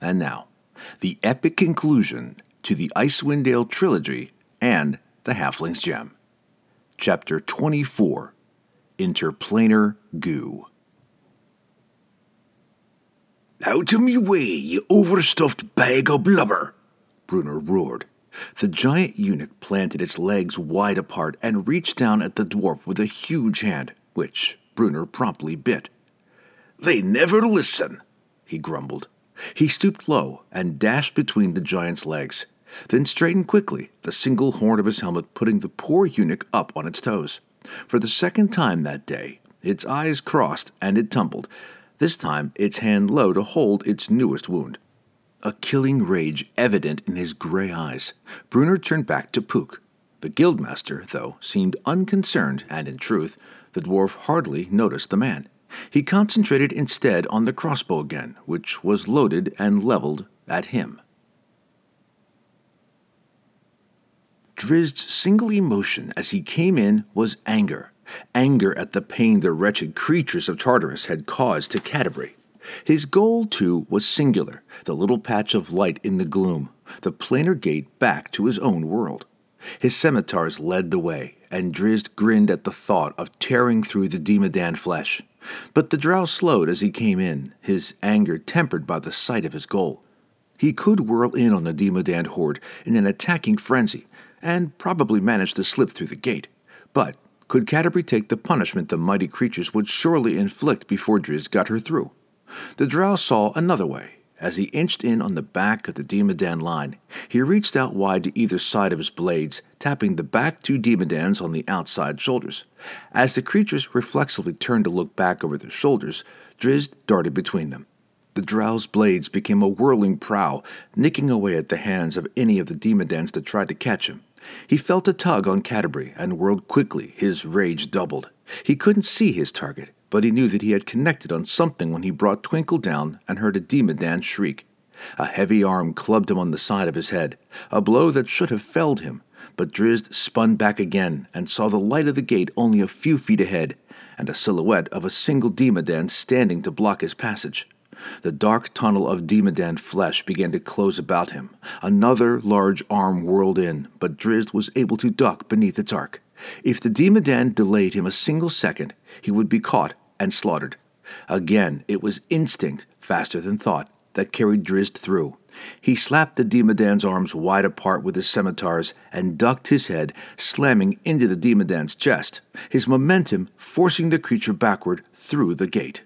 And now, the epic conclusion to the Icewind Dale Trilogy and the Halfling's Gem. Chapter 24, Interplanar Goo. "Out of me way, you overstuffed bag of blubber!" Brunner roared. The giant eunuch planted its legs wide apart and reached down at the dwarf with a huge hand, which Brunner promptly bit. "They never listen," he grumbled. He stooped low and dashed between the giant's legs, then straightened quickly, the single horn of his helmet putting the poor eunuch up on its toes. For the second time that day, its eyes crossed and it tumbled, this time its hand low to hold its newest wound. A killing rage evident in his gray eyes. Brunner turned back to Pook. The guildmaster, though, seemed unconcerned, and in truth, the dwarf hardly noticed the man. He concentrated instead on the crossbow again, which was loaded and leveled at him. Drizzt's single emotion as he came in was anger. Anger at the pain the wretched creatures of Tartarus had caused to Catti-brie. His goal, too, was singular, the little patch of light in the gloom, the planar gate back to his own world. His scimitars led the way, and Drizzt grinned at the thought of tearing through the Demodand flesh. But the drow slowed as he came in, his anger tempered by the sight of his goal. He could whirl in on the Demodand horde in an attacking frenzy, and probably manage to slip through the gate. But could Catti-brie take the punishment the mighty creatures would surely inflict before Drizzt got her through? The drow saw another way. As he inched in on the back of the Demodand line, he reached out wide to either side of his blades, tapping the back two Demodans on the outside shoulders. As the creatures reflexively turned to look back over their shoulders, Drizzt darted between them. The drow's blades became a whirling prow, nicking away at the hands of any of the Demodans that tried to catch him. He felt a tug on Catti-brie and whirled quickly, his rage doubled. He couldn't see his target, but he knew that he had connected on something when he brought Twinkle down and heard a Demodand shriek. A heavy arm clubbed him on the side of his head, a blow that should have felled him, but Drizzt spun back again and saw the light of the gate only a few feet ahead, and a silhouette of a single Demodand standing to block his passage. The dark tunnel of Demodand flesh began to close about him. Another large arm whirled in, but Drizzt was able to duck beneath its arc. If the Demodand delayed him a single second, he would be caught and slaughtered. Again, it was instinct, faster than thought, that carried Drizzt through. He slapped the Demodan's arms wide apart with his scimitars and ducked his head, slamming into the Demodan's chest, his momentum forcing the creature backward through the gate.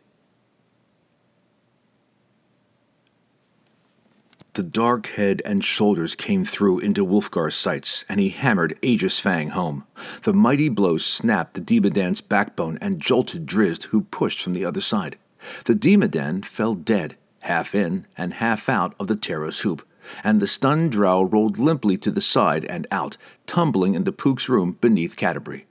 The dark head and shoulders came through into Wulfgar's sights, and he hammered Aegis Fang home. The mighty blow snapped the Demodan's backbone and jolted Drizzt, who pushed from the other side. The Demodan fell dead, half in and half out of the Taros hoop, and the stunned drow rolled limply to the side and out, tumbling into Pook's room beneath Catti-brie.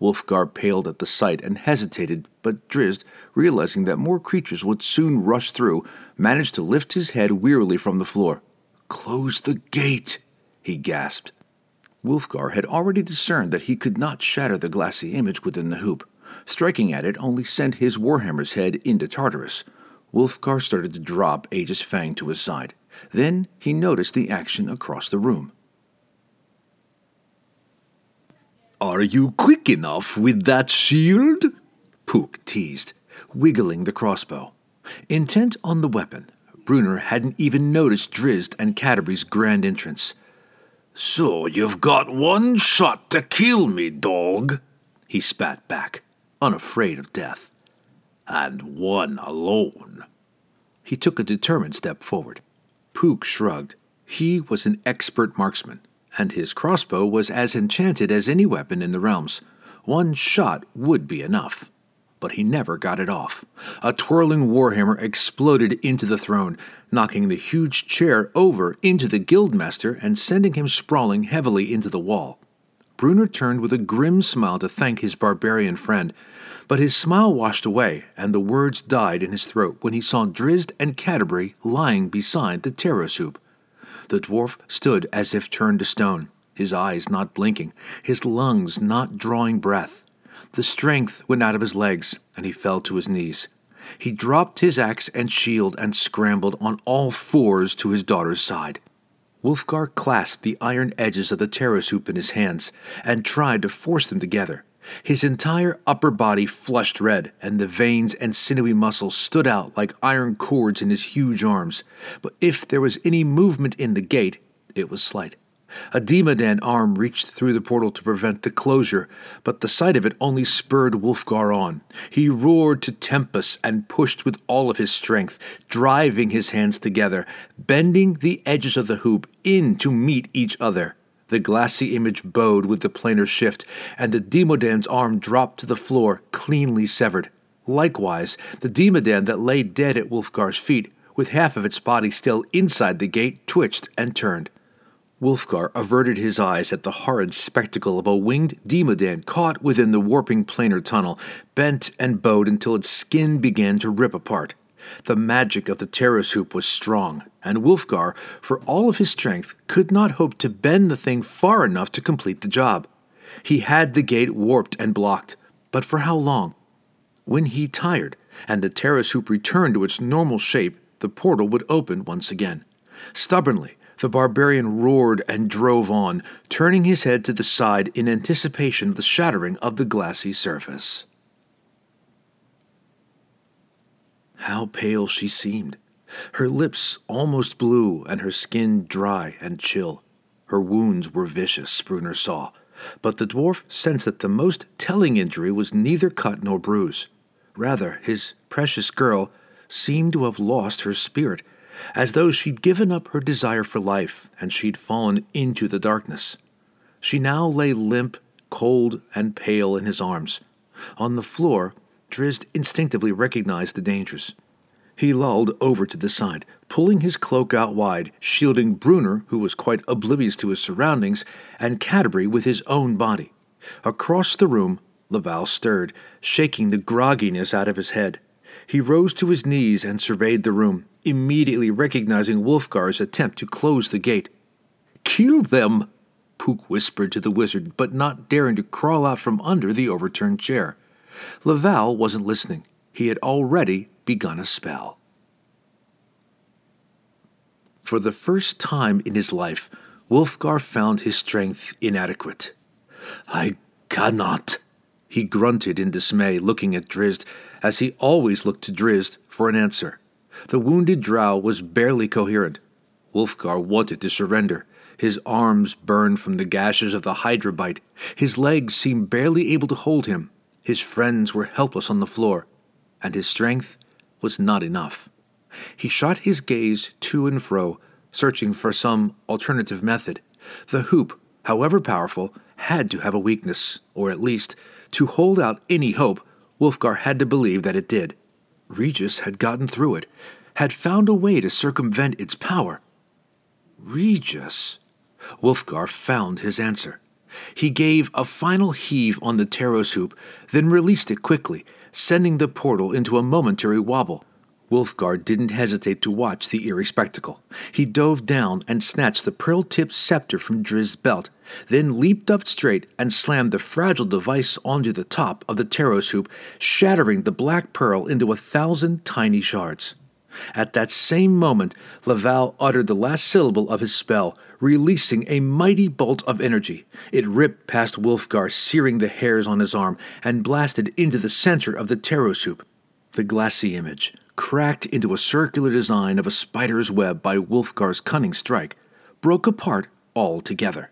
Wulfgar paled at the sight and hesitated, but Drizzt, realizing that more creatures would soon rush through, managed to lift his head wearily from the floor. "Close the gate!" he gasped. Wulfgar had already discerned that he could not shatter the glassy image within the hoop. Striking at it only sent his warhammer's head into Tartarus. Wulfgar started to drop Aegis Fang to his side. Then he noticed the action across the room. "Are you quick enough with that shield?" Pook teased, wiggling the crossbow. Intent on the weapon, Brunner hadn't even noticed Drizzt and Catti-brie's grand entrance. "So you've got one shot to kill me, dog," he spat back, unafraid of death. "And one alone." He took a determined step forward. Pook shrugged. He was an expert marksman, and his crossbow was as enchanted as any weapon in the realms. One shot would be enough. But he never got it off. A twirling warhammer exploded into the throne, knocking the huge chair over into the guildmaster and sending him sprawling heavily into the wall. Brunner turned with a grim smile to thank his barbarian friend, but his smile washed away, and the words died in his throat when he saw Drizzt and Catti-brie lying beside the Taros hoop. The dwarf stood as if turned to stone, his eyes not blinking, his lungs not drawing breath. The strength went out of his legs, and he fell to his knees. He dropped his axe and shield and scrambled on all fours to his daughter's side. Wulfgar clasped the iron edges of the Taros hoop in his hands and tried to force them together. His entire upper body flushed red, and the veins and sinewy muscles stood out like iron cords in his huge arms. But if there was any movement in the gate, it was slight. A Demodand arm reached through the portal to prevent the closure, but the sight of it only spurred Wulfgar on. He roared to Tempest and pushed with all of his strength, driving his hands together, bending the edges of the hoop in to meet each other. The glassy image bowed with the planar shift, and the Demodand's arm dropped to the floor, cleanly severed. Likewise, the Demodand that lay dead at Wulfgar's feet, with half of its body still inside the gate, twitched and turned. Wulfgar averted his eyes at the horrid spectacle of a winged Demodand caught within the warping planar tunnel, bent and bowed until its skin began to rip apart. The magic of the Taros hoop was strong, and Wulfgar, for all of his strength, could not hope to bend the thing far enough to complete the job. He had the gate warped and blocked, but for how long? When he tired, and the Taros hoop returned to its normal shape, the portal would open once again. Stubbornly, the barbarian roared and drove on, turning his head to the side in anticipation of the shattering of the glassy surface. How pale she seemed, her lips almost blue and her skin dry and chill. Her wounds were vicious, Brunner saw, but the dwarf sensed that the most telling injury was neither cut nor bruise. Rather, his precious girl seemed to have lost her spirit, as though she'd given up her desire for life and she'd fallen into the darkness. She now lay limp, cold, and pale in his arms. On the floor, Drizzt instinctively recognized the dangers. He lolled over to the side, pulling his cloak out wide, shielding Brunner, who was quite oblivious to his surroundings, and Catti-brie with his own body. Across the room, LaValle stirred, shaking the grogginess out of his head. He rose to his knees and surveyed the room, immediately recognizing Wulfgar's attempt to close the gate. "Kill them!" Pook whispered to the wizard, but not daring to crawl out from under the overturned chair. LaValle wasn't listening. He had already begun a spell. For the first time in his life, Wulfgar found his strength inadequate. "I cannot," he grunted in dismay, looking at Drizzt, as he always looked to Drizzt for an answer. The wounded drow was barely coherent. Wulfgar wanted to surrender. His arms burned from the gashes of the hydra bite. His legs seemed barely able to hold him. His friends were helpless on the floor, and his strength was not enough. He shot his gaze to and fro, searching for some alternative method. The hoop, however powerful, had to have a weakness, or at least, to hold out any hope, Wulfgar had to believe that it did. Regis had gotten through it, had found a way to circumvent its power. Regis. Wulfgar found his answer. He gave a final heave on the Taros hoop, then released it quickly, sending the portal into a momentary wobble. Wulfgar didn't hesitate to watch the eerie spectacle. He dove down and snatched the pearl-tipped scepter from Drizzt's belt, then leaped up straight and slammed the fragile device onto the top of the Taros hoop, shattering the black pearl into 1,000 tiny shards. At that same moment, LaValle uttered the last syllable of his spell, releasing a mighty bolt of energy. It ripped past Wulfgar, searing the hairs on his arm, and blasted into the center of the Taros hoop. The glassy image cracked into a circular design of a spider's web by Wulfgar's cunning strike, broke apart altogether.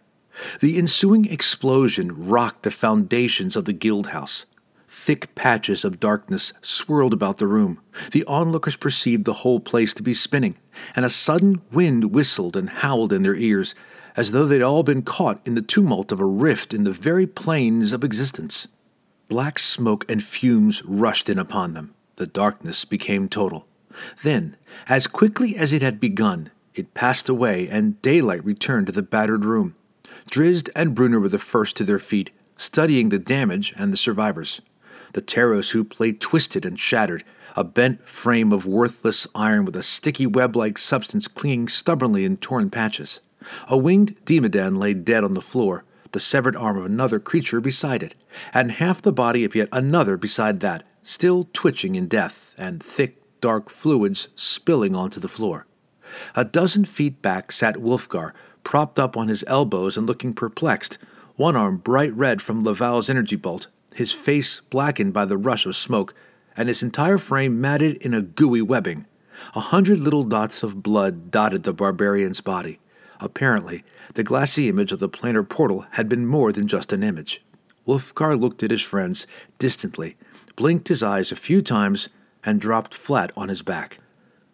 The ensuing explosion rocked the foundations of the guild house. Thick patches of darkness swirled about the room. The onlookers perceived the whole place to be spinning, and a sudden wind whistled and howled in their ears, as though they'd all been caught in the tumult of a rift in the very planes of existence. Black smoke and fumes rushed in upon them. The darkness became total. Then, as quickly as it had begun, it passed away and daylight returned to the battered room. Drizzt and Brunner were the first to their feet, studying the damage and the survivors. The Taros hoop lay twisted and shattered, a bent frame of worthless iron with a sticky web-like substance clinging stubbornly in torn patches. A winged Demodand lay dead on the floor, the severed arm of another creature beside it, and half the body of yet another beside that, still twitching in death and thick, dark fluids spilling onto the floor. A dozen feet back sat Wulfgar, propped up on his elbows and looking perplexed, one arm bright red from Lavalle's energy bolt, his face blackened by the rush of smoke, and his entire frame matted in a gooey webbing. 100 little dots of blood dotted the barbarian's body. Apparently, the glassy image of the planar portal had been more than just an image. Wulfgar looked at his friends distantly, blinked his eyes a few times, and dropped flat on his back.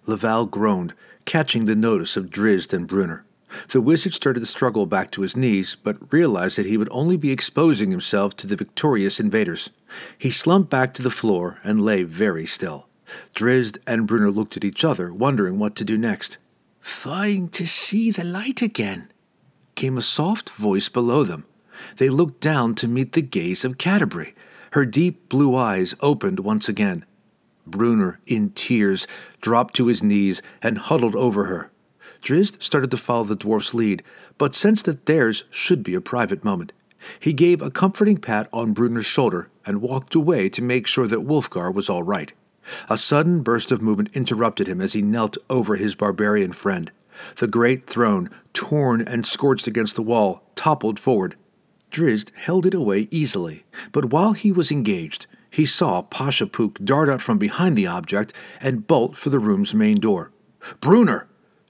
LaValle groaned, catching the notice of Drizzt and Brunner. The wizard started to struggle back to his knees, but realized that he would only be exposing himself to the victorious invaders. He slumped back to the floor and lay very still. Drizzt and Brunner looked at each other, wondering what to do next. "Fine to see the light again," came a soft voice below them. They looked down to meet the gaze of Catti-brie. Her deep blue eyes opened once again. Brunner, in tears, dropped to his knees and huddled over her. Drizzt started to follow the dwarf's lead, but sensed that theirs should be a private moment. He gave a comforting pat on Brunner's shoulder and walked away to make sure that Wulfgar was all right. A sudden burst of movement interrupted him as he knelt over his barbarian friend. The great throne, torn and scorched against the wall, toppled forward. Drizzt held it away easily, but while he was engaged, he saw Pasha Pook dart out from behind the object and bolt for the room's main door. "Brunner!"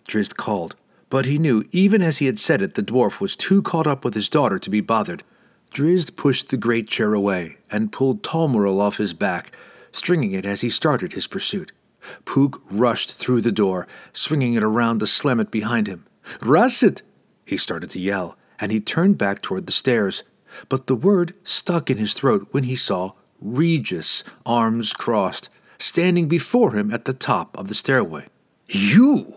Drizzt called, but he knew even as he had said it the dwarf was too caught up with his daughter to be bothered. Drizzt pushed the great chair away and pulled Talmoral off his back, stringing it as he started his pursuit. Pook rushed through the door, swinging it around to slam it behind him. "Rassiter!" he started to yell, and he turned back toward the stairs. But the word stuck in his throat when he saw Regis, arms crossed, standing before him at the top of the stairway. "You!"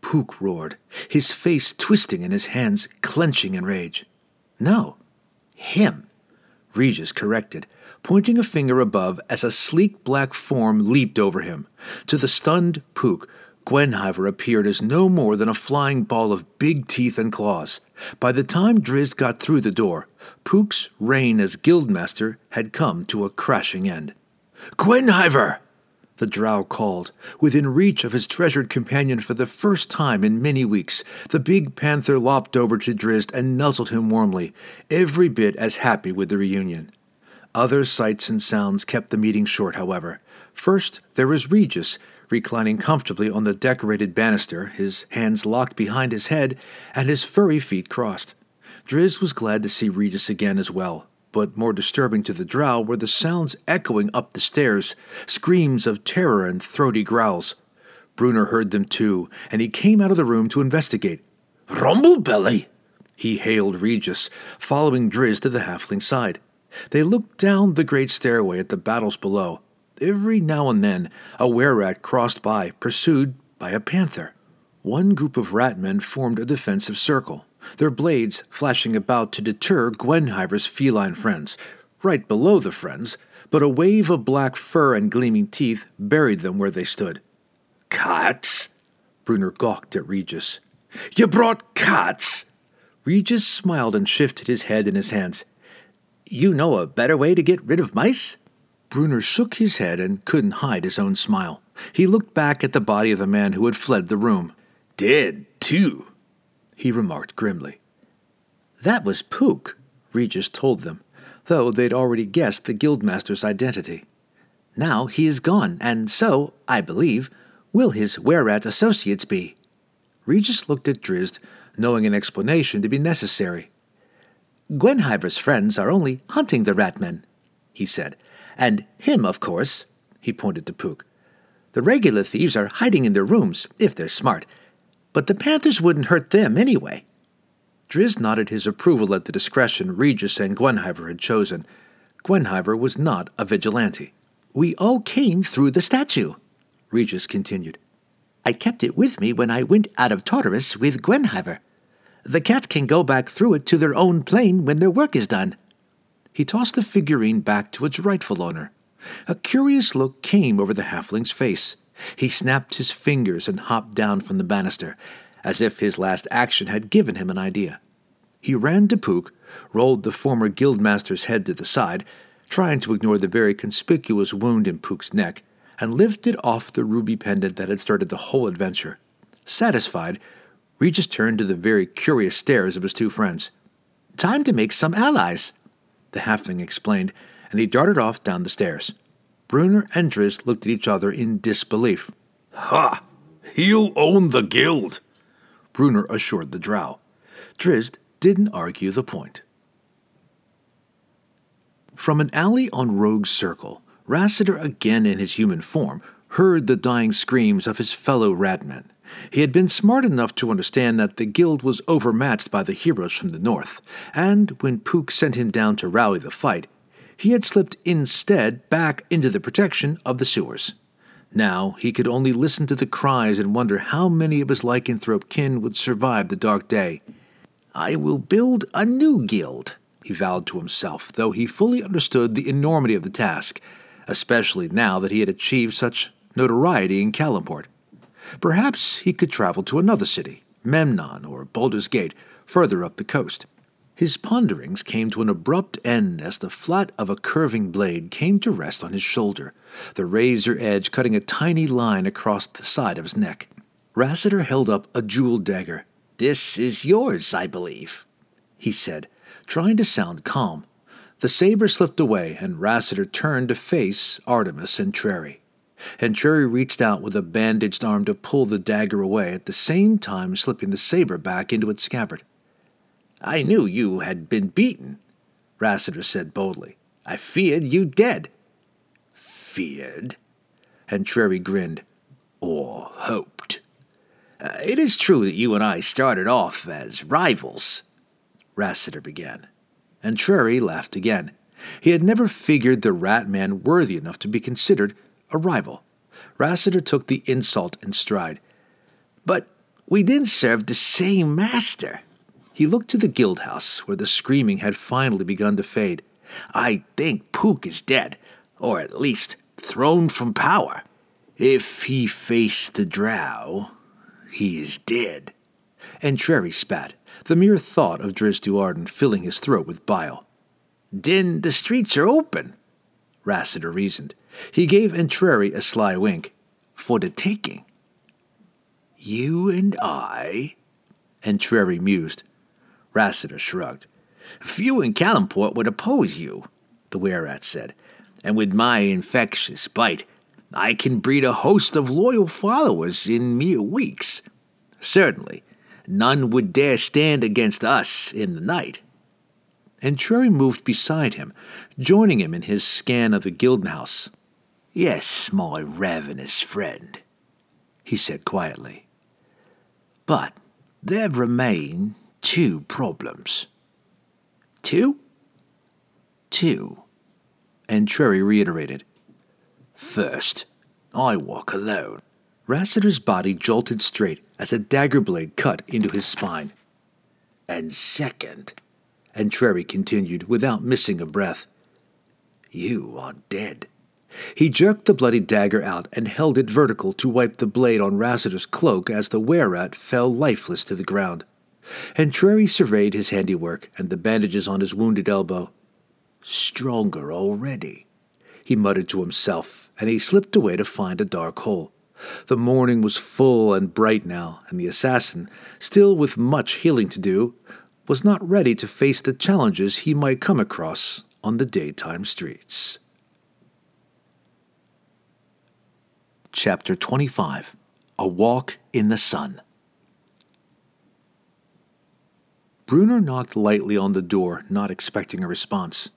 Pook roared, his face twisting and his hands clenching in rage. "No, him," Regis corrected, pointing a finger above as a sleek black form leaped over him. To the stunned Pook, Gwenhwyvar appeared as no more than a flying ball of big teeth and claws. By the time Drizzt got through the door, Pook's reign as guildmaster had come to a crashing end. "Gwenhwyvar!" the drow called, within reach of his treasured companion for the first time in many weeks. The big panther lopped over to Drizzt and nuzzled him warmly, every bit as happy with the reunion. Other sights and sounds kept the meeting short, however. First, there was Regis, reclining comfortably on the decorated banister, his hands locked behind his head and his furry feet crossed. Drizzt was glad to see Regis again as well, but more disturbing to the drow were the sounds echoing up the stairs, screams of terror and throaty growls. Brunner heard them too, and he came out of the room to investigate. "Rumblebelly!" he hailed Regis, following Drizzt to the halfling's side. They looked down the great stairway at the battles below. Every now and then, a were-rat crossed by, pursued by a panther. One group of rat-men formed a defensive circle, their blades flashing about to deter Gwenhwyvar's feline friends, right below the friends, but a wave of black fur and gleaming teeth buried them where they stood. "Cats?" Brunner gawked at Regis. "You brought cats?" Regis smiled and shifted his head in his hands. "You know a better way to get rid of mice?" Brunner shook his head and couldn't hide his own smile. He looked back at the body of the man who had fled the room. "Dead, too," he remarked grimly. "That was Pook," Regis told them, though they'd already guessed the guildmaster's identity. "Now he is gone, and so, I believe, will his were-rat associates be." Regis looked at Drizzt, knowing an explanation to be necessary. "Gwenhwyvar's friends are only hunting the rat-men," he said. "And him, of course," he pointed to Pook. "The regular thieves are hiding in their rooms, if they're smart. But the panthers wouldn't hurt them anyway." Drizzt nodded his approval at the discretion Regis and Gwenhwyvar had chosen. Gwenhwyvar was not a vigilante. "We all came through the statue," Regis continued. "I kept it with me when I went out of Tartarus with Gwenhwyvar. The cats can go back through it to their own plane when their work is done." He tossed the figurine back to its rightful owner. A curious look came over the halfling's face. He snapped his fingers and hopped down from the banister, as if his last action had given him an idea. He ran to Pook, rolled the former guildmaster's head to the side, trying to ignore the very conspicuous wound in Pook's neck, and lifted off the ruby pendant that had started the whole adventure. Satisfied, Regis turned to the very curious stares of his two friends. "Time to make some allies," the halfling explained, and he darted off down the stairs. Brunner and Drizzt looked at each other in disbelief. "Ha! He'll own the guild," Brunner assured the drow. Drizzt didn't argue the point. From an alley on Rogue's Circle, Rassiter, again in his human form, heard the dying screams of his fellow radmen. He had been smart enough to understand that the guild was overmatched by the heroes from the north, and when Pook sent him down to rally the fight, he had slipped instead back into the protection of the sewers. Now he could only listen to the cries and wonder how many of his lycanthrope kin would survive the dark day. "I will build a new guild," he vowed to himself, though he fully understood the enormity of the task, especially now that he had achieved such notoriety in Kalimport. Perhaps he could travel to another city, Memnon or Baldur's Gate, further up the coast. His ponderings came to an abrupt end as the flat of a curving blade came to rest on his shoulder, the razor edge cutting a tiny line across the side of his neck. Rassiter held up a jeweled dagger. "This is yours, I believe," he said, trying to sound calm. The saber slipped away, and Rassiter turned to face Artemis Entreri. Entreri reached out with a bandaged arm to pull the dagger away, at the same time slipping the saber back into its scabbard. "I knew you had been beaten," Rassiter said boldly. "I feared you dead." "Feared?" Entreri grinned. "Or hoped. It is true that you and I started off as rivals," Rassiter began. Entreri laughed again. He had never figured the rat man worthy enough to be considered a rival. Rassiter took the insult in stride. "But we didn't serve the same master." He looked to the guild house, where the screaming had finally begun to fade. "I think Pook is dead, or at least thrown from power. If he faced the drow, he is dead." Entreri spat, the mere thought of Drizzt Do'Urden filling his throat with bile. "Then the streets are open," Rassiter reasoned. He gave Entreri a sly wink. "For the taking." "You and I," Entreri mused. Rassiter shrugged. "Few in Kalimport would oppose you," the were-rat said. "And with my infectious bite, I can breed a host of loyal followers in mere weeks. Certainly, none would dare stand against us in the night." Entreri moved beside him, joining him in his scan of the guildhouse. "Yes, my ravenous friend," he said quietly. "But there remain two problems." "Two?" "Two," Entreri reiterated. "First, I walk alone." Rassiter's body jolted straight as a dagger blade cut into his spine. "And second," Entreri continued without missing a breath, "you are dead." He jerked the bloody dagger out and held it vertical to wipe the blade on Rassiter's cloak as the were-rat fell lifeless to the ground. Entreri surveyed his handiwork and the bandages on his wounded elbow. "Stronger already," he muttered to himself, and he slipped away to find a dark hole. The morning was full and bright now, and the assassin, still with much healing to do, was not ready to face the challenges he might come across on the daytime streets. Chapter 25. A Walk in the Sun. Brunner knocked lightly on the door, not expecting a response.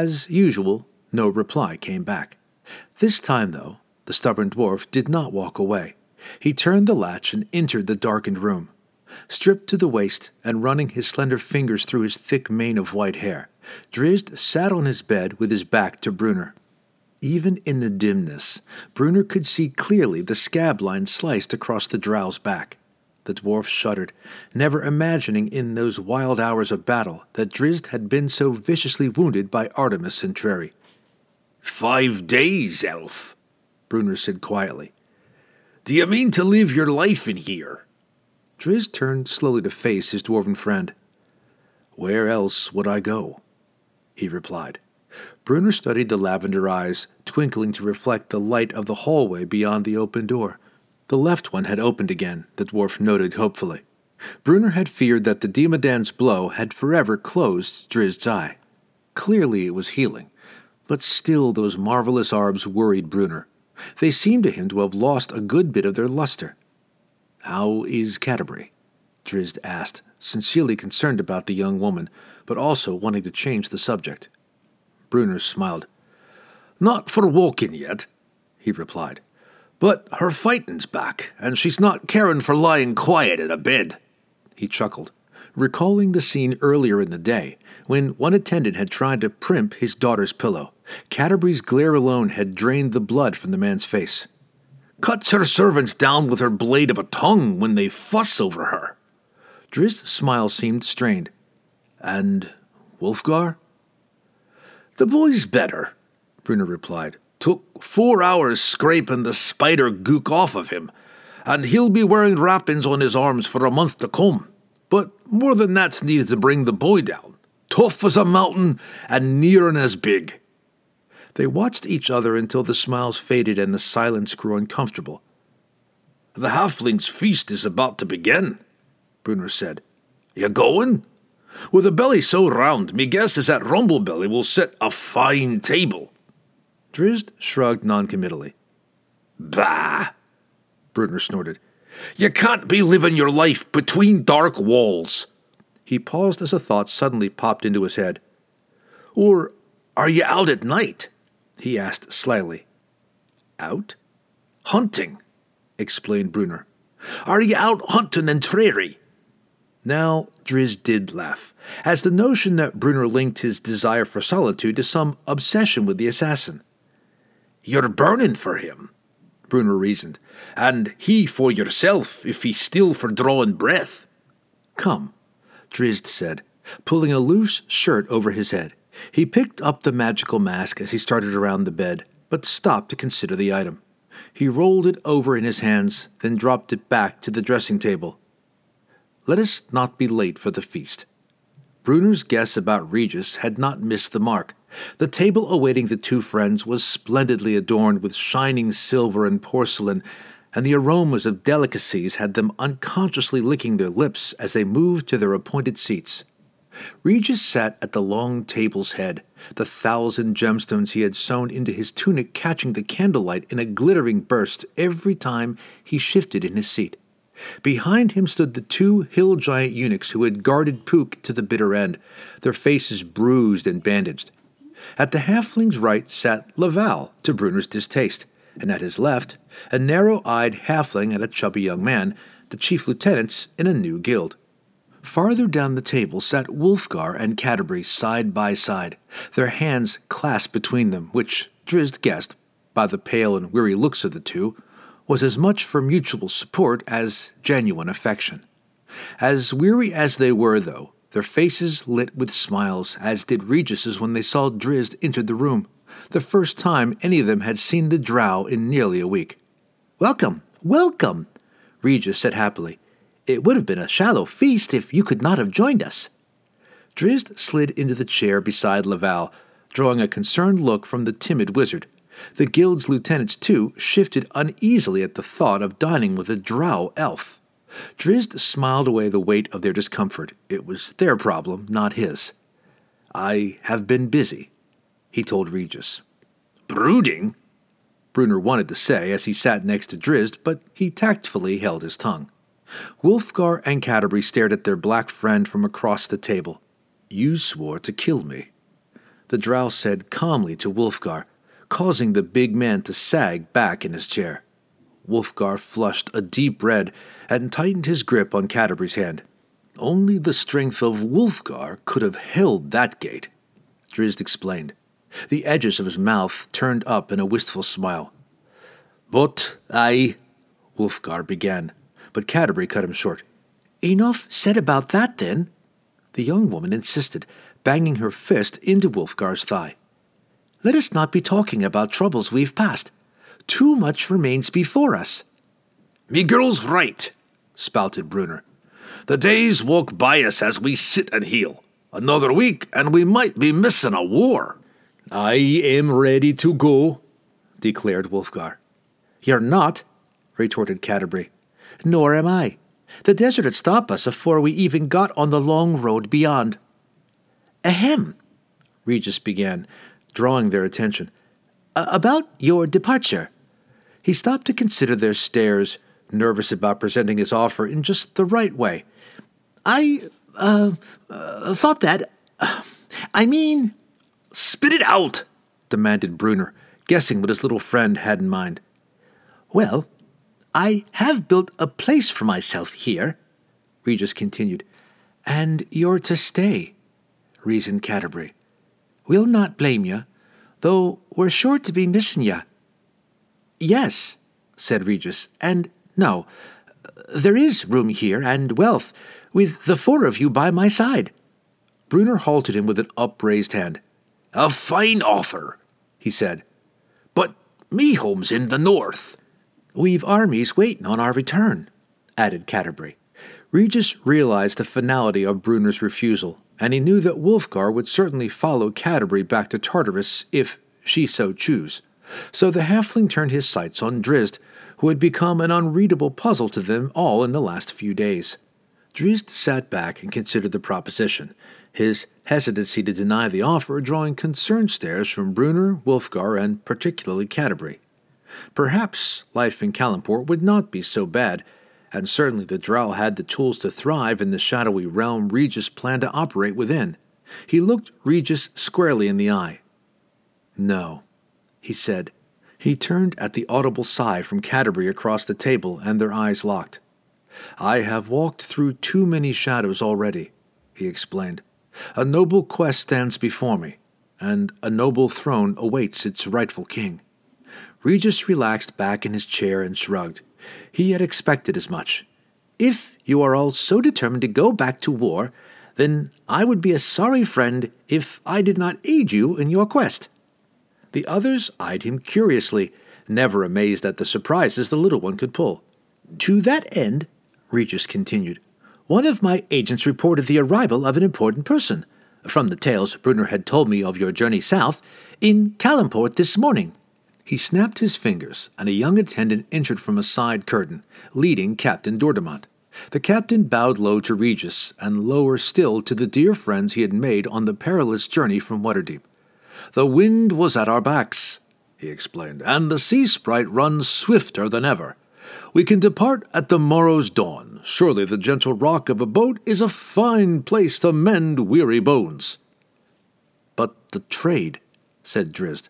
As usual, no reply came back. This time, though, the stubborn dwarf did not walk away. He turned the latch and entered the darkened room. Stripped to the waist and running his slender fingers through his thick mane of white hair, Drizzt sat on his bed with his back to Brunner. Even in the dimness, Brunner could see clearly the scab line sliced across the drow's back. The dwarf shuddered, never imagining in those wild hours of battle that Drizzt had been so viciously wounded by Artemis Entreri. "5 days, elf," Brunner said quietly. "Do you mean to live your life in here?" Drizzt turned slowly to face his dwarven friend. "Where else would I go?" he replied. Brunner studied the lavender eyes, twinkling to reflect the light of the hallway beyond the open door. The left one had opened again, the dwarf noted hopefully. Brunner had feared that the Demodand's blow had forever closed Drizzt's eye. Clearly it was healing, but still those marvelous orbs worried Brunner. They seemed to him to have lost a good bit of their luster. "How is Catti-brie?" Drizzt asked, sincerely concerned about the young woman, but also wanting to change the subject. Brunner smiled. "Not for walking yet," he replied, "but her fighting's back, and she's not caring for lying quiet in a bed." He chuckled, recalling the scene earlier in the day, when one attendant had tried to primp his daughter's pillow. Catti-brie's glare alone had drained the blood from the man's face. "Cuts her servants down with her blade of a tongue when they fuss over her." Drizzt's smile seemed strained. "And Wulfgar?" "The boy's better," Brunner replied. "Took 4 hours scraping the spider gook off of him, and he'll be wearing wrappings on his arms for a month to come. But more than that's needed to bring the boy down. Tough as a mountain and nearin' as big." They watched each other until the smiles faded and the silence grew uncomfortable. "The halfling's feast is about to begin," Brunner said. "You going? With a belly so round, me guess is that Rumblebelly will set a fine table." Drizzt shrugged noncommittally. "Bah!" Brunner snorted. "You can't be living your life between dark walls." He paused as a thought suddenly popped into his head. "Or are you out at night?" he asked slyly. "Out?" "Hunting," explained Brunner. "Are you out hunting Entreri?" Now Drizzt did laugh, as the notion that Brunner linked his desire for solitude to some obsession with the assassin. "You're burning for him," Brunner reasoned, "and he for yourself if he's still for drawing breath." "Come," Drizzt said, pulling a loose shirt over his head. He picked up the magical mask as he started around the bed, but stopped to consider the item. He rolled it over in his hands, then dropped it back to the dressing table. "Let us not be late for the feast." Brunner's guess about Regis had not missed the mark. The table awaiting the two friends was splendidly adorned with shining silver and porcelain, and the aromas of delicacies had them unconsciously licking their lips as they moved to their appointed seats. Regis sat at the long table's head, the 1,000 gemstones he had sewn into his tunic catching the candlelight in a glittering burst every time he shifted in his seat. Behind him stood the two hill-giant eunuchs who had guarded Pook to the bitter end, their faces bruised and bandaged. At the halfling's right sat LaValle, to Brunner's distaste, and at his left, a narrow-eyed halfling and a chubby young man, the chief lieutenants in a new guild. Farther down the table sat Wulfgar and Catti-brie side by side, their hands clasped between them, which, Drizzt guessed, by the pale and weary looks of the two, was as much for mutual support as genuine affection. As weary as they were, though, their faces lit with smiles, as did Regis's when they saw Drizzt enter the room, the first time any of them had seen the drow in nearly a week. "Welcome, welcome," Regis said happily. "It would have been a shallow feast if you could not have joined us." Drizzt slid into the chair beside LaValle, drawing a concerned look from the timid wizard. The guild's lieutenants, too, shifted uneasily at the thought of dining with a drow elf. Drizzt smiled away the weight of their discomfort. It was their problem, not his. "I have been busy," he told Regis. "Brooding?" Brunner wanted to say as he sat next to Drizzt, but he tactfully held his tongue. Wulfgar and Catti-brie stared at their black friend from across the table. "You swore to kill me," the drow said calmly to Wulfgar, causing the big man to sag back in his chair. Wulfgar flushed a deep red and tightened his grip on Catti-brie's hand. Only the strength of Wulfgar could have held that gate, Drizzt explained. The edges of his mouth turned up in a wistful smile. "But I—" Wulfgar began, but Catti-brie cut him short. "Enough said about that, then," the young woman insisted, banging her fist into Wulfgar's thigh. "Let us not be talking about troubles we've passed. Too much remains before us." "Me girl's right," spouted Brunner. "The days walk by us as we sit and heal. Another week, and we might be missing a war." "I am ready to go," declared Wulfgar. "You're not," retorted Catti-brie. "Nor am I. The desert had stopped us afore we even got on the long road beyond." "Ahem," Regis began, drawing their attention. "About your departure." He stopped to consider their stares, nervous about presenting his offer in just the right way. I thought that... I mean... "Spit it out!" demanded Brunner, guessing what his little friend had in mind. "Well, I have built a place for myself here," Regis continued. "And you're to stay," reasoned Catti-brie. "We'll not blame you, though we're sure to be missing you." "Yes," said Regis, "and no. There is room here and wealth, with the four of you by my side." Brunner halted him with an upraised hand. "A fine offer," he said. "But me home's in the north." "We've armies waiting on our return," added Catti-brie. Regis realized the finality of Brunner's refusal, and he knew that Wulfgar would certainly follow Catti-brie back to Tartarus if she so choose. So the halfling turned his sights on Drizzt, who had become an unreadable puzzle to them all in the last few days. Drizzt sat back and considered the proposition, his hesitancy to deny the offer drawing concerned stares from Brunner, Wulfgar, and particularly Catti-brie. Perhaps life in Kalimport would not be so bad, and certainly the Drow had the tools to thrive in the shadowy realm Regis planned to operate within. He looked Regis squarely in the eye. "No," he said. He turned at the audible sigh from Catti-brie across the table, and their eyes locked. "I have walked through too many shadows already," he explained. "A noble quest stands before me, and a noble throne awaits its rightful king." Regis relaxed back in his chair and shrugged. He had expected as much. "If you are all so determined to go back to war, then I would be a sorry friend if I did not aid you in your quest." The others eyed him curiously, never amazed at the surprises the little one could pull. "To that end," Regis continued, "one of my agents reported the arrival of an important person, from the tales Brunner had told me of your journey south, in Kalimport this morning." He snapped his fingers, and a young attendant entered from a side curtain, leading Captain Deudermont. The captain bowed low to Regis, and lower still to the dear friends he had made on the perilous journey from Waterdeep. "The wind was at our backs," he explained, "and the Sea Sprite runs swifter than ever. We can depart at the morrow's dawn. Surely the gentle rock of a boat is a fine place to mend weary bones." "But the trade," said Drizzt.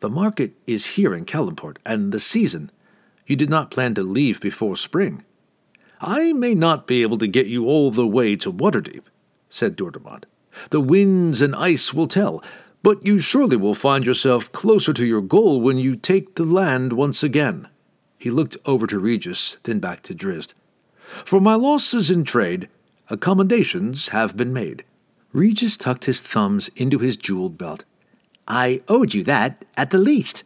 "The market is here in Kalimport, and the season. You did not plan to leave before spring." "I may not be able to get you all the way to Waterdeep," said Deudermont. "The winds and ice will tell, but you surely will find yourself closer to your goal when you take the land once again." He looked over to Regis, then back to Drizzt. "For my losses in trade, accommodations have been made." Regis tucked his thumbs into his jeweled belt. "I owed you that, at the least."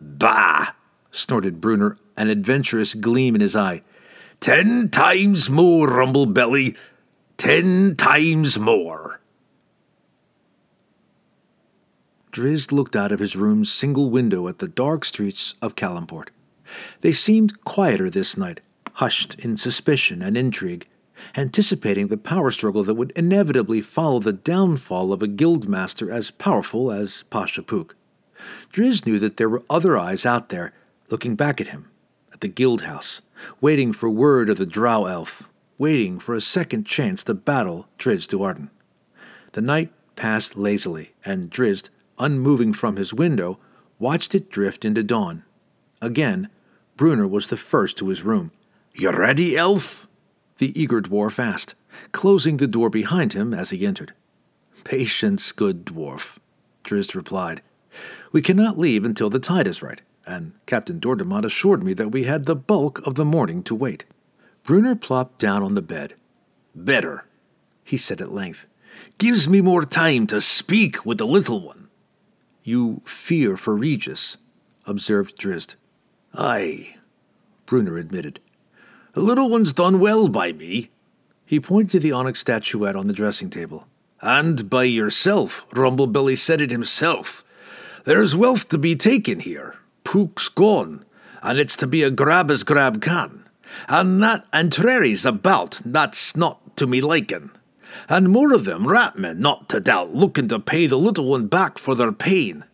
"Bah!" snorted Brunner, an adventurous gleam in his eye. "10 times more, Rumblebelly! 10 times more!" Drizzt looked out of his room's single window at the dark streets of Kalimport. They seemed quieter this night, hushed in suspicion and intrigue, anticipating the power struggle that would inevitably follow the downfall of a guildmaster as powerful as Pasha Pook. Drizzt knew that there were other eyes out there, looking back at him, at the guild house, waiting for word of the Drow elf, waiting for a second chance to battle Drizzt Do'Urden. The night passed lazily, and Drizzt, unmoving from his window, watched it drift into dawn. Again, Brunner was the first to his room. "You ready, elf?" the eager dwarf asked, closing the door behind him as he entered. "Patience, good dwarf," Drizzt replied. "We cannot leave until the tide is right, and Captain Deudermont assured me that we had the bulk of the morning to wait." Brunner plopped down on the bed. "Better," he said at length. "Gives me more time to speak with the little one." "You fear for Regis," observed Drizzt. "Aye," Brunner admitted. "The little one's done well by me." He pointed to the onyx statuette on the dressing table. "And by yourself, Rumblebelly said it himself. There's wealth to be taken here. Pook's gone, and it's to be a grab as grab can. And that Entreri's about, that's not to me liking. And more of them ratmen, not to doubt, looking to pay the little one back for their pain.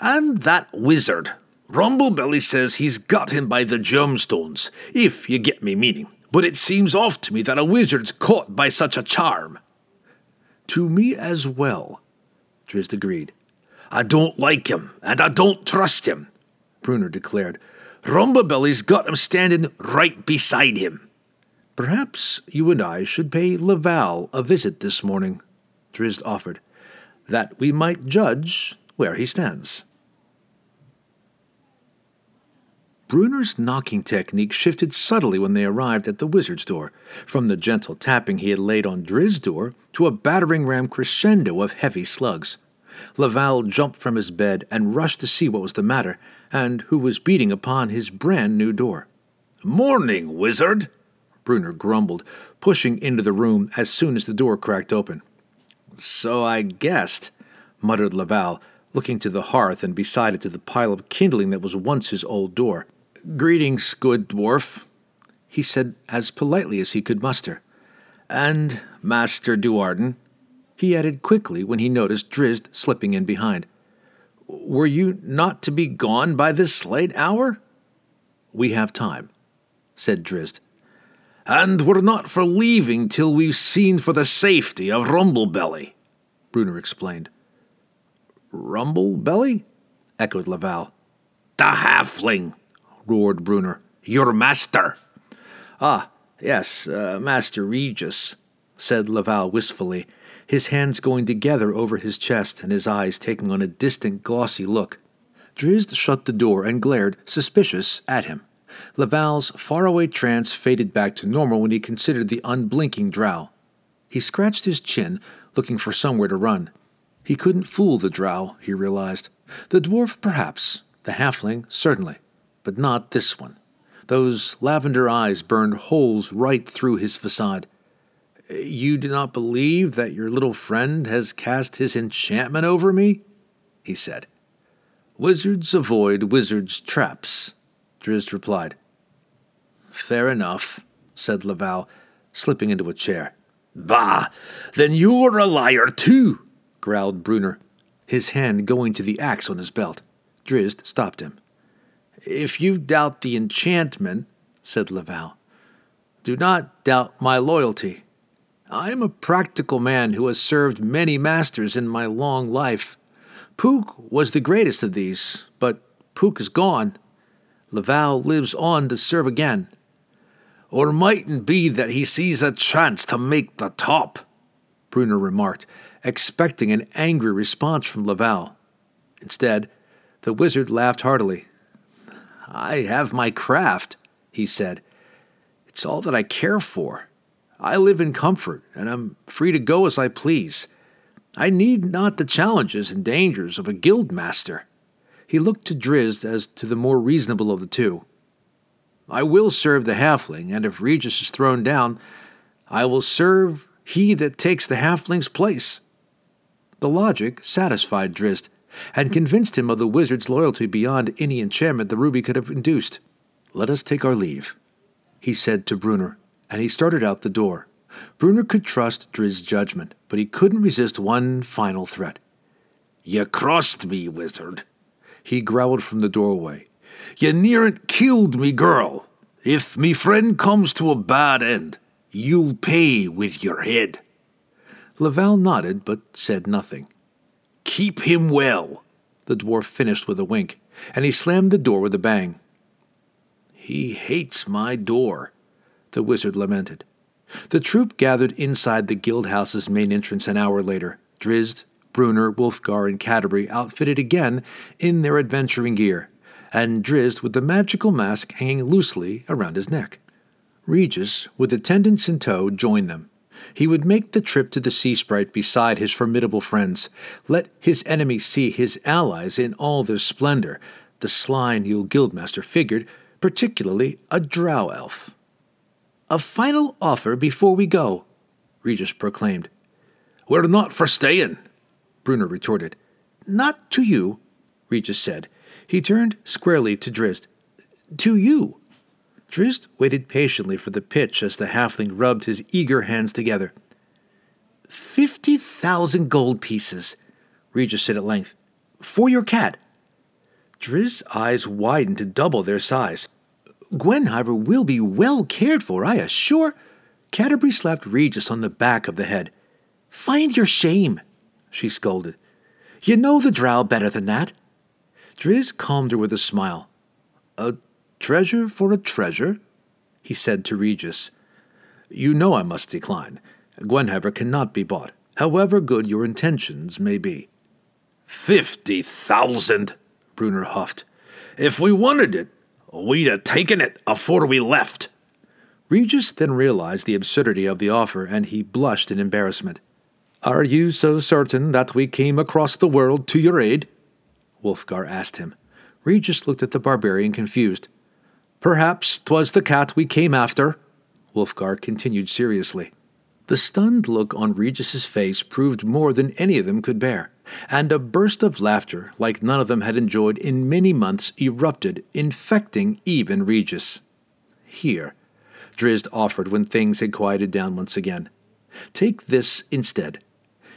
And that wizard. Rumblebilly says he's got him by the gemstones, if you get me meaning. But it seems off to me that a wizard's caught by such a charm. To me as well, Drizzt agreed. I don't like him, and I don't trust him, Brunner declared. Rumblebilly's got him standing right beside him. Perhaps you and I should pay LaValle a visit this morning, Drizzt offered, that we might judge where he stands. Brunner's knocking technique shifted subtly when they arrived at the wizard's door, from the gentle tapping he had laid on Drizzt's door to a battering ram crescendo of heavy slugs. LaValle jumped from his bed and rushed to see what was the matter and who was beating upon his brand-new door. "Morning, wizard," Brunner grumbled, pushing into the room as soon as the door cracked open. "So I guessed," muttered LaValle, looking to the hearth and beside it to the pile of kindling that was once his old door. "Greetings, good dwarf," he said as politely as he could muster. "And Master Duarden," he added quickly when he noticed Drizzt slipping in behind. "Were you not to be gone by this late hour?" "We have time," said Drizzt. "And we're not for leaving till we've seen for the safety of Rumblebelly," Brunner explained. "Rumblebelly?" echoed LaValle. "The halfling!" roared Brunner. "Your master!" "Ah, yes, Master Regis," said LaValle wistfully, his hands going together over his chest and his eyes taking on a distant, glossy look. Drizzt shut the door and glared, suspicious, at him. Lavalle's faraway trance faded back to normal when he considered the unblinking drow. He scratched his chin, looking for somewhere to run. He couldn't fool the drow, he realized. The dwarf, perhaps. The halfling, certainly. But not this one. Those lavender eyes burned holes right through his facade. "You do not believe that your little friend has cast his enchantment over me?" he said. "Wizards avoid wizards' traps," Drizzt replied. "Fair enough," said LaValle, slipping into a chair. "Bah! Then you're a liar, too!" growled Brunner, his hand going to the axe on his belt. Drizzt stopped him. "If you doubt the enchantment," said LaValle, "do not doubt my loyalty. I am a practical man who has served many masters in my long life. Pook was the greatest of these, but Pook is gone. LaValle lives on to serve again." "Or mightn't be that he sees a chance to make the top," Brunner remarked, expecting an angry response from LaValle. Instead, the wizard laughed heartily. "I have my craft," he said. "It's all that I care for. I live in comfort, and I'm free to go as I please. I need not the challenges and dangers of a guildmaster." He looked to Drizzt as to the more reasonable of the two. "I will serve the halfling, and if Regis is thrown down, I will serve he that takes the halfling's place." The logic satisfied Drizzt, and convinced him of the wizard's loyalty beyond any enchantment the ruby could have induced. "Let us take our leave," he said to Brunner, and he started out the door. Brunner could trust Drizzt's judgment, but he couldn't resist one final threat. "You crossed me, wizard," he growled from the doorway. "You nearn't killed me, girl. If me friend comes to a bad end, you'll pay with your head." LaValle nodded, but said nothing. "Keep him well," the dwarf finished with a wink, and he slammed the door with a bang. "He hates my door," the wizard lamented. The troop gathered inside the guildhouse's main entrance an hour later, Drizzt, Brunner, Wulfgar, and Catti-brie outfitted again in their adventuring gear, and Drizzt with the magical mask hanging loosely around his neck. Regis, with attendants in tow, joined them. He would make the trip to the Sea Sprite beside his formidable friends, let his enemies see his allies in all their splendor, the sly new guildmaster figured, particularly a drow elf. "A final offer before we go," Regis proclaimed. "We're not for staying," Brunner retorted. "Not to you," Regis said. He turned squarely to Drizzt. To you. Drizzt waited patiently for the pitch as the halfling rubbed his eager hands together. 50,000 gold pieces, Regis said at length. For your cat. Drizzt's eyes widened to double their size. Gwenhwyvar will be well cared for, I assure. Catti-brie slapped Regis on the back of the head. Find your shame, she scolded. You know the drow better than that. Drizzt calmed her with a smile. A treasure for a treasure, he said to Regis. You know I must decline. Gwenhwyvar cannot be bought, however good your intentions may be. 50,000, Brunner huffed. If we wanted it, we'd have taken it afore we left. Regis then realized the absurdity of the offer, and he blushed in embarrassment. Are you so certain that we came across the world to your aid? Wulfgar asked him. Regis looked at the barbarian confused. Perhaps 'twas the cat we came after, Wulfgar continued seriously. The stunned look on Regis's face proved more than any of them could bear, and a burst of laughter like none of them had enjoyed in many months erupted, infecting even Regis. Here, Drizzt offered when things had quieted down once again. Take this instead.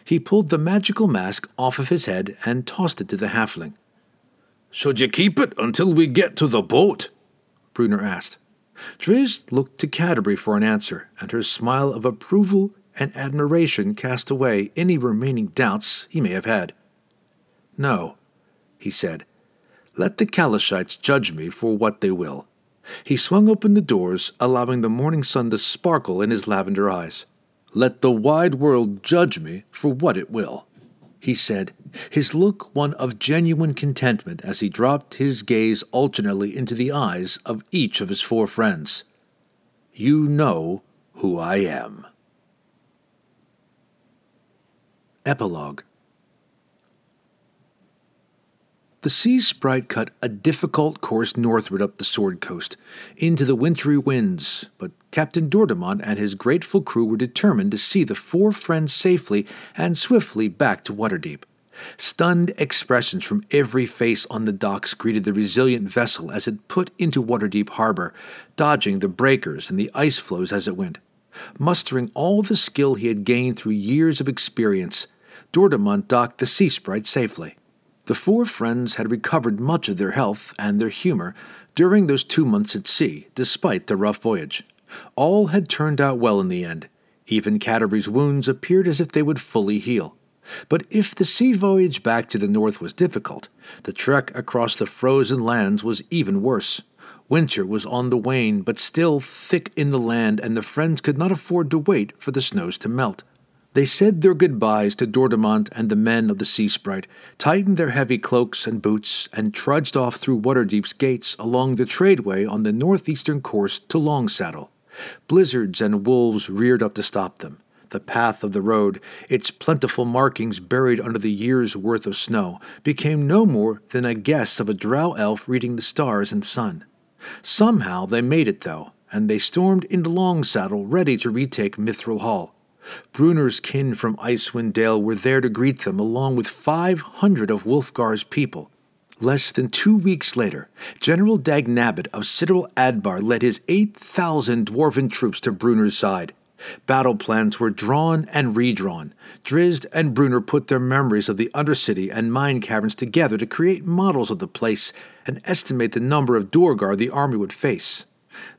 He pulled the magical mask off of his head and tossed it to the halfling. Should you keep it until we get to the boat? Brunner asked. Drizzt looked to Catti-brie for an answer, and her smile of approval and admiration cast away any remaining doubts he may have had. No, he said. Let the Kalishites judge me for what they will. He swung open the doors, allowing the morning sun to sparkle in his lavender eyes. Let the wide world judge me for what it will, he said, his look one of genuine contentment as he dropped his gaze alternately into the eyes of each of his four friends. You know who I am. Epilogue. The Sea Sprite cut a difficult course northward up the Sword Coast, into the wintry winds, but Captain Deudermont and his grateful crew were determined to see the four friends safely and swiftly back to Waterdeep. Stunned expressions from every face on the docks greeted the resilient vessel as it put into Waterdeep Harbor, dodging the breakers and the ice floes as it went. Mustering all the skill he had gained through years of experience, Deudermont docked the Sea Sprite safely. The four friends had recovered much of their health and their humor during those 2 months at sea, despite the rough voyage. All had turned out well in the end. Even Catti-brie's wounds appeared as if they would fully heal. But if the sea voyage back to the north was difficult, the trek across the frozen lands was even worse. Winter was on the wane, but still thick in the land, and the friends could not afford to wait for the snows to melt. They said their goodbyes to Deudermont and the men of the Sea Sprite, tightened their heavy cloaks and boots, and trudged off through Waterdeep's gates along the tradeway on the northeastern course to Longsaddle. Blizzards and wolves reared up to stop them. The path of the road, its plentiful markings buried under the year's worth of snow, became no more than a guess of a drow elf reading the stars and sun. Somehow they made it, though, and they stormed into Longsaddle ready to retake Mithril Hall. Brunner's kin from Icewind Dale were there to greet them, along with 500 of Wulfgar's people. Less than 2 weeks later, General Dagnabbit of Sidral Adbar led his 8,000 dwarven troops to Brunner's side. Battle plans were drawn and redrawn. Drizzt and Brunner put their memories of the Undercity and mine caverns together to create models of the place and estimate the number of Dorgar the army would face.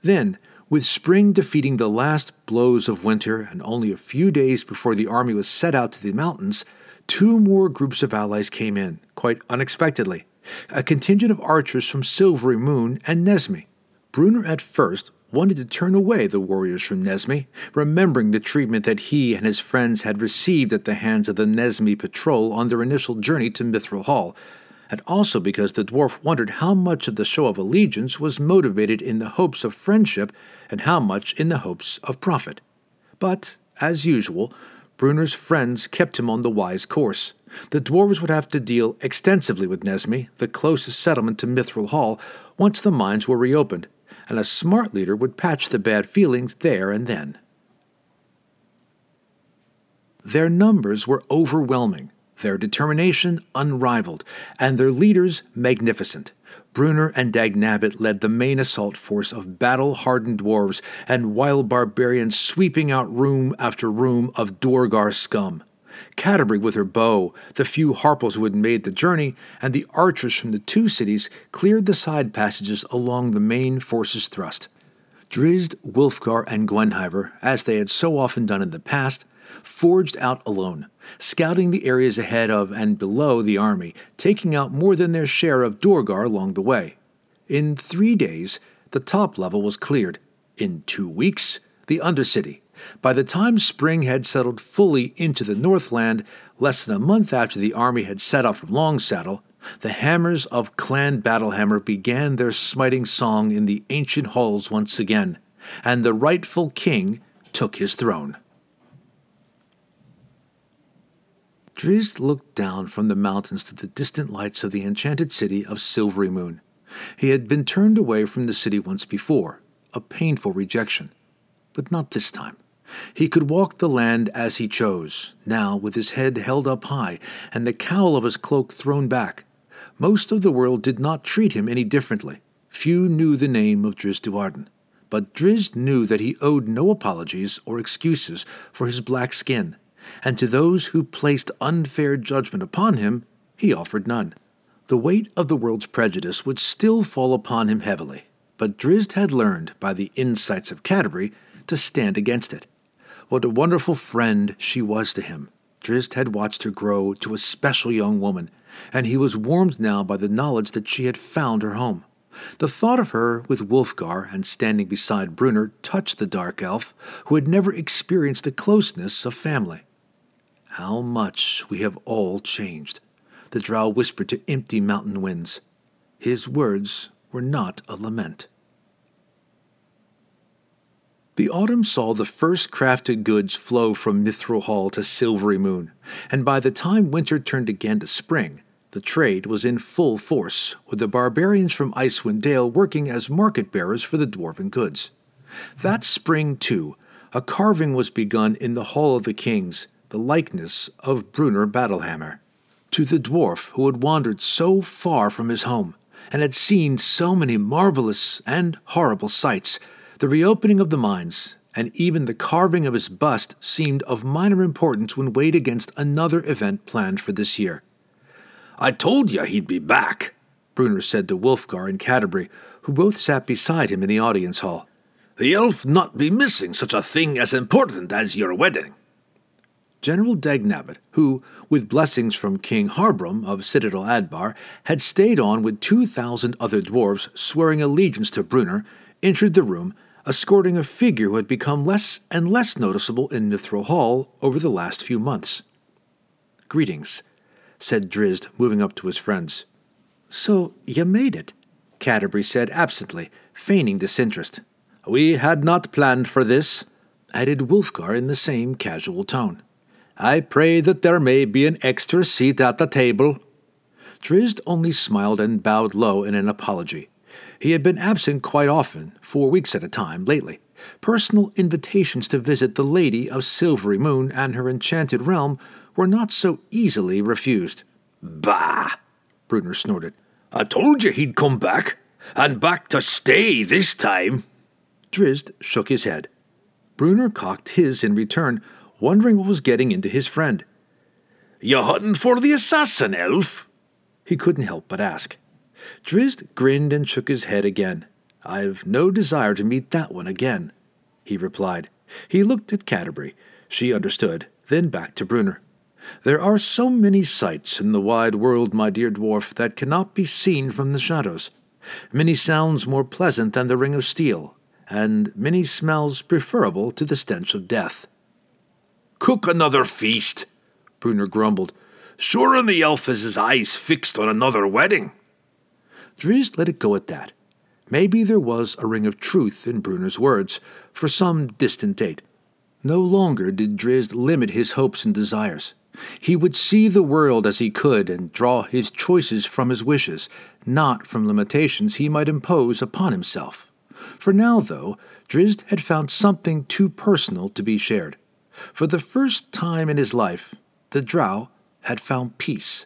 Then, with spring defeating the last blows of winter, and only a few days before the army was set out to the mountains, 2 more groups of allies came in, quite unexpectedly, a contingent of archers from Silvery Moon and Nesmé. Brunner at first wanted to turn away the warriors from Nesmé, remembering the treatment that he and his friends had received at the hands of the Nesmé patrol on their initial journey to Mithril Hall, and also because the dwarf wondered how much of the show of allegiance was motivated in the hopes of friendship and how much in the hopes of profit. But, as usual, Brunner's friends kept him on the wise course. The dwarves would have to deal extensively with Nesmé, the closest settlement to Mithril Hall, once the mines were reopened, and a smart leader would patch the bad feelings there and then. Their numbers were overwhelming. their determination unrivaled, and their leaders magnificent. Brunner and Dagnabbit led the main assault force of battle-hardened dwarves and wild barbarians sweeping out room after room of Dorgar scum. Catti-brie with her bow, the few harpals who had made the journey, and the archers from the two cities cleared the side passages along the main force's thrust. Drizzt, Wulfgar, and Gwenhwyvar, as they had so often done in the past, forged out alone, scouting the areas ahead of and below the army, taking out more than their share of Dorgar along the way. In 3 days, the top level was cleared. In 2 weeks, the Undercity. By the time spring had settled fully into the Northland, less than a month after the army had set out from Longsaddle, the hammers of Clan Battlehammer began their smiting song in the ancient halls once again, and the rightful king took his throne. Drizzt looked down from the mountains to the distant lights of the enchanted city of Silvery Moon. He had been turned away from the city once before, a painful rejection, but not this time. He could walk the land as he chose, now with his head held up high and the cowl of his cloak thrown back. Most of the world did not treat him any differently. Few knew the name of Drizzt Do'Urden, but Drizzt knew that he owed no apologies or excuses for his black skin, and to those who placed unfair judgment upon him, he offered none. The weight of the world's prejudice would still fall upon him heavily, but Drizzt had learned, by the insights of Catti-brie, to stand against it. What a wonderful friend she was to him. Drizzt had watched her grow to a special young woman, and he was warmed now by the knowledge that she had found her home. The thought of her with Wulfgar and standing beside Brunner touched the dark elf, who had never experienced the closeness of family. "How much we have all changed," the Drow whispered to empty mountain winds. His words were not a lament. The autumn saw the first crafted goods flow from Mithril Hall to Silvery Moon, and by the time winter turned again to spring, the trade was in full force, with the barbarians from Icewind Dale working as market-bearers for the dwarven goods. That spring, too, a carving was begun in the Hall of the Kings, the likeness of Brunner Battlehammer, to the dwarf who had wandered so far from his home and had seen so many marvelous and horrible sights. The reopening of the mines and even the carving of his bust seemed of minor importance when weighed against another event planned for this year. "I told you he'd be back," Brunner said to Wulfgar and Catti-brie, who both sat beside him in the audience hall. "The elf not be missing such a thing as important as your wedding." General Dagnabbit, who, with blessings from King Harbram of Citadel Adbar, had stayed on with 2,000 other dwarves swearing allegiance to Brunner, entered the room, escorting a figure who had become less and less noticeable in Mithril Hall over the last few months. "Greetings," said Drizzt, moving up to his friends. "So you made it," Catti-brie said absently, feigning disinterest. "We had not planned for this," added Wulfgar in the same casual tone. "I pray that there may be an extra seat at the table." Drizzt only smiled and bowed low in an apology. He had been absent quite often, 4 weeks at a time, lately. Personal invitations to visit the Lady of Silvery Moon and her enchanted realm were not so easily refused. "Bah!" Brunner snorted. "I told you he'd come back, and back to stay this time." Drizzt shook his head. Brunner cocked his in return, wondering what was getting into his friend. "You hunting for the assassin, elf?" he couldn't help but ask. Drizzt grinned and shook his head again. "I've no desire to meet that one again," he replied. He looked at Catti-brie. She understood, then back to Brunner. "There are so many sights in the wide world, my dear dwarf, that cannot be seen from the shadows. Many sounds more pleasant than the ring of steel, and many smells preferable to the stench of death." "Cook another feast," Brunner grumbled. "Sure and the elf has his eyes fixed on another wedding." Drizzt let it go at that. Maybe there was a ring of truth in Brunner's words, for some distant date. No longer did Drizzt limit his hopes and desires. He would see the world as he could and draw his choices from his wishes, not from limitations he might impose upon himself. For now, though, Drizzt had found something too personal to be shared. For the first time in his life, the Drow had found peace.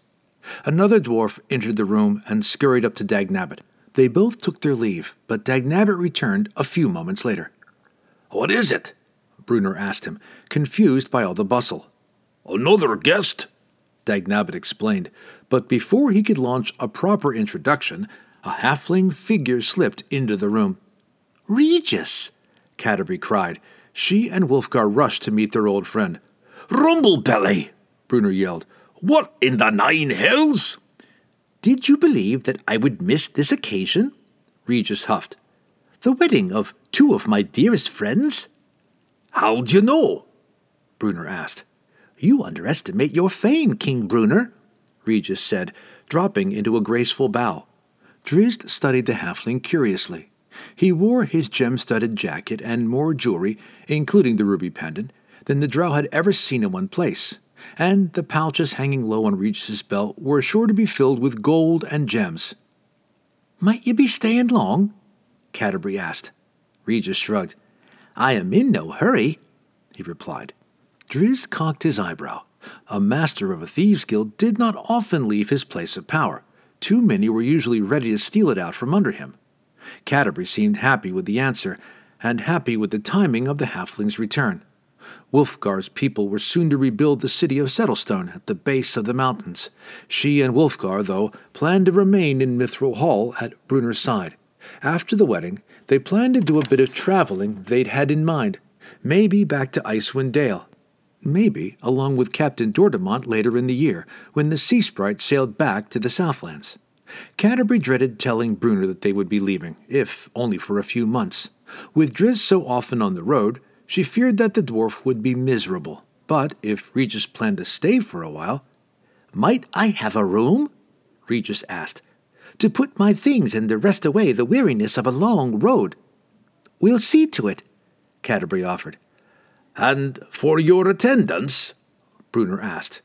Another dwarf entered the room and scurried up to Dagnabbit. They both took their leave, but Dagnabbit returned a few moments later. "What is it?" Brunner asked him, confused by all the bustle. "Another guest?" Dagnabbit explained, but before he could launch a proper introduction, a halfling figure slipped into the room. "Regis!" Catti-brie cried. She and Wulfgar rushed to meet their old friend. "Rumblebelly!" Brunner yelled. "What in the nine hells?" "Did you believe that I would miss this occasion?" Regis huffed. "The wedding of two of my dearest friends?" "How do you know?" Brunner asked. "You underestimate your fame, King Brunner," Regis said, dropping into a graceful bow. Drizzt studied the halfling curiously. He wore his gem-studded jacket and more jewelry, including the ruby pendant, than the drow had ever seen in one place, and the pouches hanging low on Regis's belt were sure to be filled with gold and gems. "Might you be staying long?" Catti-brie asked. Regis shrugged. "I am in no hurry," he replied. Drizzt cocked his eyebrow. A master of a thieves' guild did not often leave his place of power. Too many were usually ready to steal it out from under him. Catti-brie seemed happy with the answer, and happy with the timing of the halfling's return. Wulfgar's people were soon to rebuild the city of Settlestone at the base of the mountains. She and Wulfgar, though, planned to remain in Mithril Hall at Brunner's side. After the wedding, they planned to do a bit of traveling they'd had in mind, maybe back to Icewind Dale. Maybe along with Captain Deudermont later in the year, when the Sea Sprite sailed back to the Southlands. Catti-brie dreaded telling Brunner that they would be leaving, if only for a few months. With Drizzt so often on the road, she feared that the dwarf would be miserable. But if Regis planned to stay for a while... "Might I have a room?" Regis asked. "To put my things and to rest away the weariness of a long road." "We'll see to it," Catti-brie offered. "And for your attendance?" Brunner asked.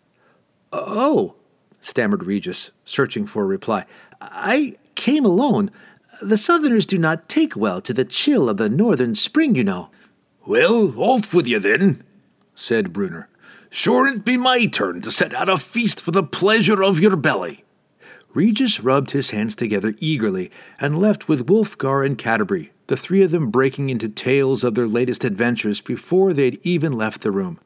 "Oh," stammered Regis, searching for a reply. "I came alone. The southerners do not take well to the chill of the northern spring, you know." "Well, off with you then," said Brunner. "Sure it be my turn to set out a feast for the pleasure of your belly." Regis rubbed his hands together eagerly and left with Wulfgar and Catti-brie, the three of them breaking into tales of their latest adventures before they had even left the room.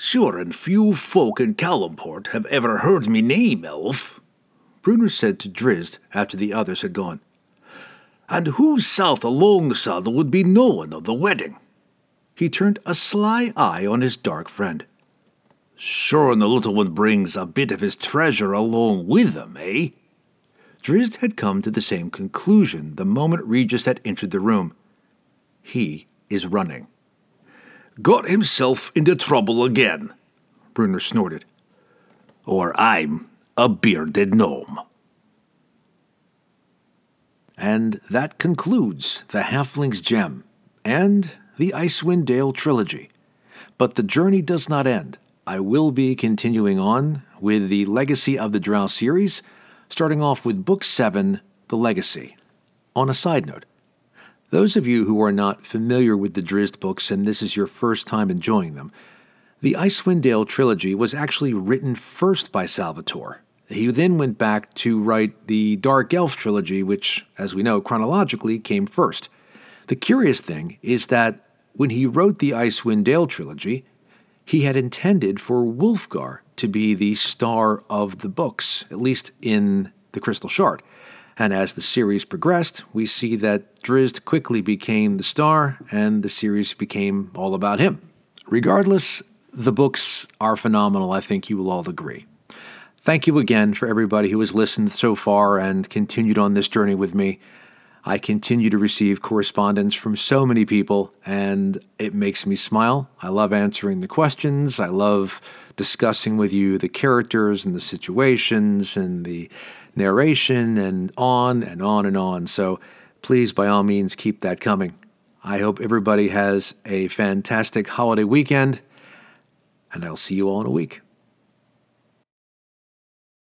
"Sure and few folk in Kalimport have ever heard me name, elf," Brunner said to Drizzt after the others had gone. "And who south of Longsaddle would be knowing of the wedding?" He turned a sly eye on his dark friend. "Sure and the little one brings a bit of his treasure along with him, eh?" Drizzt had come to the same conclusion the moment Regis had entered the room. "He is running." "Got himself into trouble again," Brunner snorted. "Or I'm a bearded gnome." And that concludes The Halfling's Gem and the Icewind Dale Trilogy. But the journey does not end. I will be continuing on with the Legacy of the Drow series, starting off with Book 7, The Legacy. On a side note, those of you who are not familiar with the Drizzt books and this is your first time enjoying them, the Icewind Dale Trilogy was actually written first by Salvatore. He then went back to write the Dark Elf Trilogy, which, as we know, chronologically came first. The curious thing is that when he wrote the Icewind Dale Trilogy, he had intended for Wulfgar to be the star of the books, at least in The Crystal Shard. And as the series progressed, we see that Drizzt quickly became the star, and the series became all about him. Regardless, the books are phenomenal, I think you will all agree. Thank you again for everybody who has listened so far and continued on this journey with me. I continue to receive correspondence from so many people, and it makes me smile. I love answering the questions. I love discussing with you the characters and the situations and the narration and on and on and on. So please, by all means, keep that coming. I hope everybody has a fantastic holiday weekend, and I'll see you all in a week.